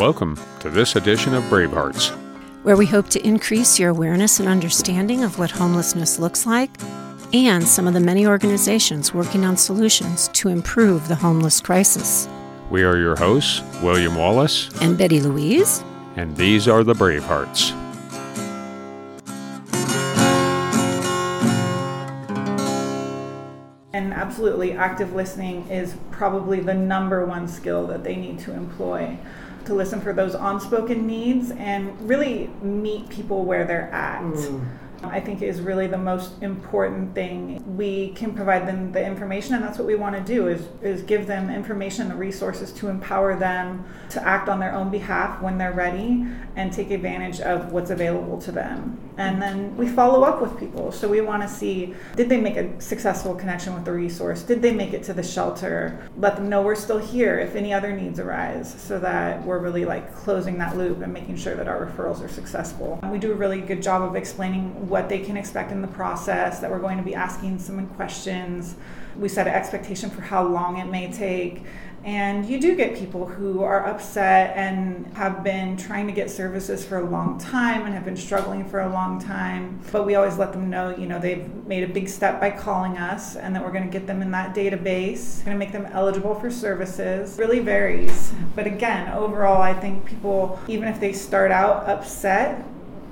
Welcome to this edition of Bravehearts, where we hope to increase your awareness and understanding of what homelessness looks like and some of the many organizations working on solutions to improve the homeless crisis. We are your hosts, William Wallace and Betty Louise, and these are the Bravehearts. And absolutely, active listening is probably the number one skill that they need to employ, to listen for those unspoken needs and really meet people where they're at. I think is really the most important thing. We can provide them the information, and that's what we want to do, is give them information, the resources to empower them to act on their own behalf when they're ready and take advantage of what's available to them. And then we follow up with people. So we want to see, did they make a successful connection with the resource? Did they make it to the shelter? Let them know we're still here if any other needs arise, so that we're really like closing that loop and making sure that our referrals are successful. And we do a really good job of explaining what they can expect in the process, that we're going to be asking someone questions. We set an expectation for how long it may take. And you do get people who are upset and have been trying to get services for a long time and have been struggling for a long time. But we always let them know, they've made a big step by calling us, and that we're going to get them in that database, going to make them eligible for services. It really varies. But again, overall, I think people, even if they start out upset,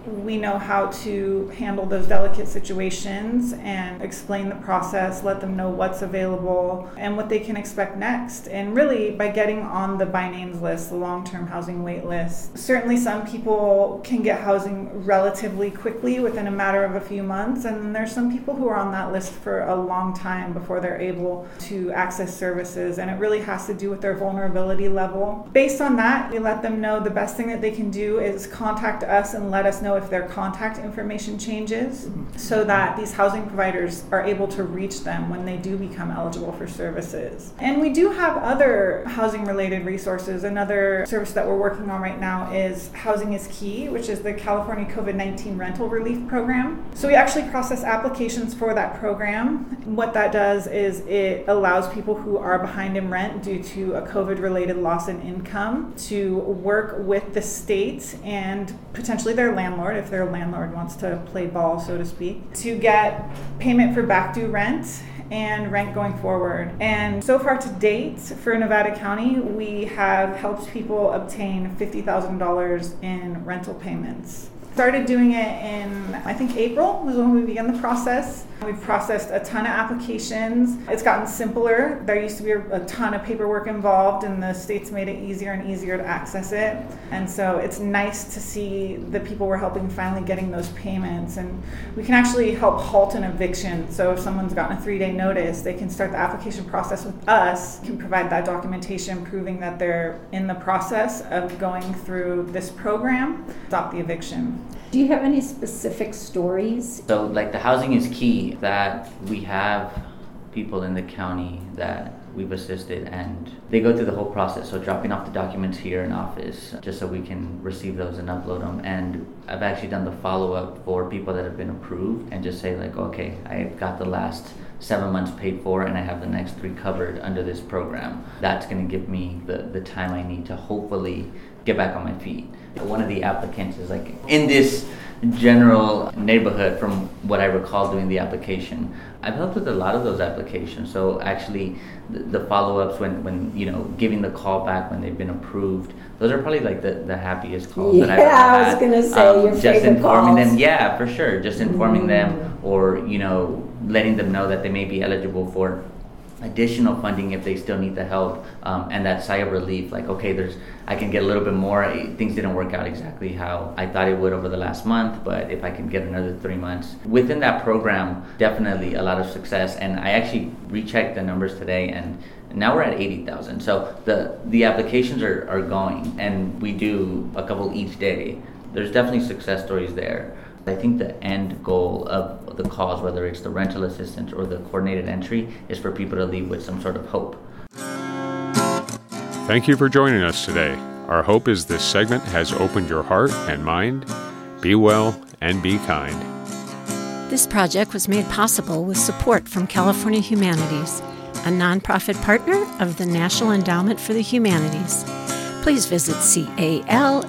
we know how to handle those delicate situations and explain the process, let them know what's available and what they can expect next. And really, by getting on the by names list, the long-term housing wait list, certainly some people can get housing relatively quickly within a matter of a few months. And there's some people who are on that list for a long time before they're able to access services. And it really has to do with their vulnerability level. Based on that, we let them know the best thing that they can do is contact us and let us know if their contact information changes, so that these housing providers are able to reach them when they do become eligible for services. And we do have other housing related resources. Another service that we're working on right now is Housing is Key, which is the California COVID-19 Rental Relief Program. So we actually process applications for that program. What that does is it allows people who are behind in rent due to a COVID related loss in income to work with the state and potentially their landlord, if their landlord wants to play ball, so to speak, to get payment for back due rent and rent going forward. And so far to date, for Nevada County, we have helped people obtain $50,000 in rental payments. Started doing it in, I think, April was when we began the process. We've processed a ton of applications. It's gotten simpler. There used to be a ton of paperwork involved, and the state's made it easier and easier to access it. And so it's nice to see the people we're helping finally getting those payments. And we can actually help halt an eviction. So if someone's gotten a 3-day notice, they can start the application process with us. We can provide that documentation proving that they're in the process of going through this program. Stop the eviction. Do you have any specific stories? So like the Housing is Key, that we have people in the county that we've assisted, and they go through the whole process. So dropping off the documents here in office just so we can receive those and upload them. And I've actually done the follow-up for people that have been approved and just say like, okay, I got the last 7 months paid for and I have the next 3 covered under this program. That's going to give me the time I need to hopefully get back on my feet. One of the applicants is like in this general neighborhood. From what I recall doing the application, I've helped with a lot of those applications. So actually the follow-ups when giving the call back when they've been approved, those are probably like the happiest calls that I've ever had. I was gonna say your just informing calls. Them for sure, just informing them, or letting them know that they may be eligible for additional funding if they still need the help, and that sigh of relief, like, okay, I can get a little bit more. Things didn't work out exactly how I thought it would over the last month, but if I can get another 3 months within that program, definitely a lot of success. And I actually rechecked the numbers today, and now we're at 80,000. So the applications are going, and we do a couple each day. There's definitely success stories there. I think the end goal of the cause, whether it's the rental assistance or the coordinated entry, is for people to leave with some sort of hope. Thank you for joining us today. Our hope is this segment has opened your heart and mind. Be well and be kind. This project was made possible with support from California Humanities, a nonprofit partner of the National Endowment for the Humanities. please visit calhum.org.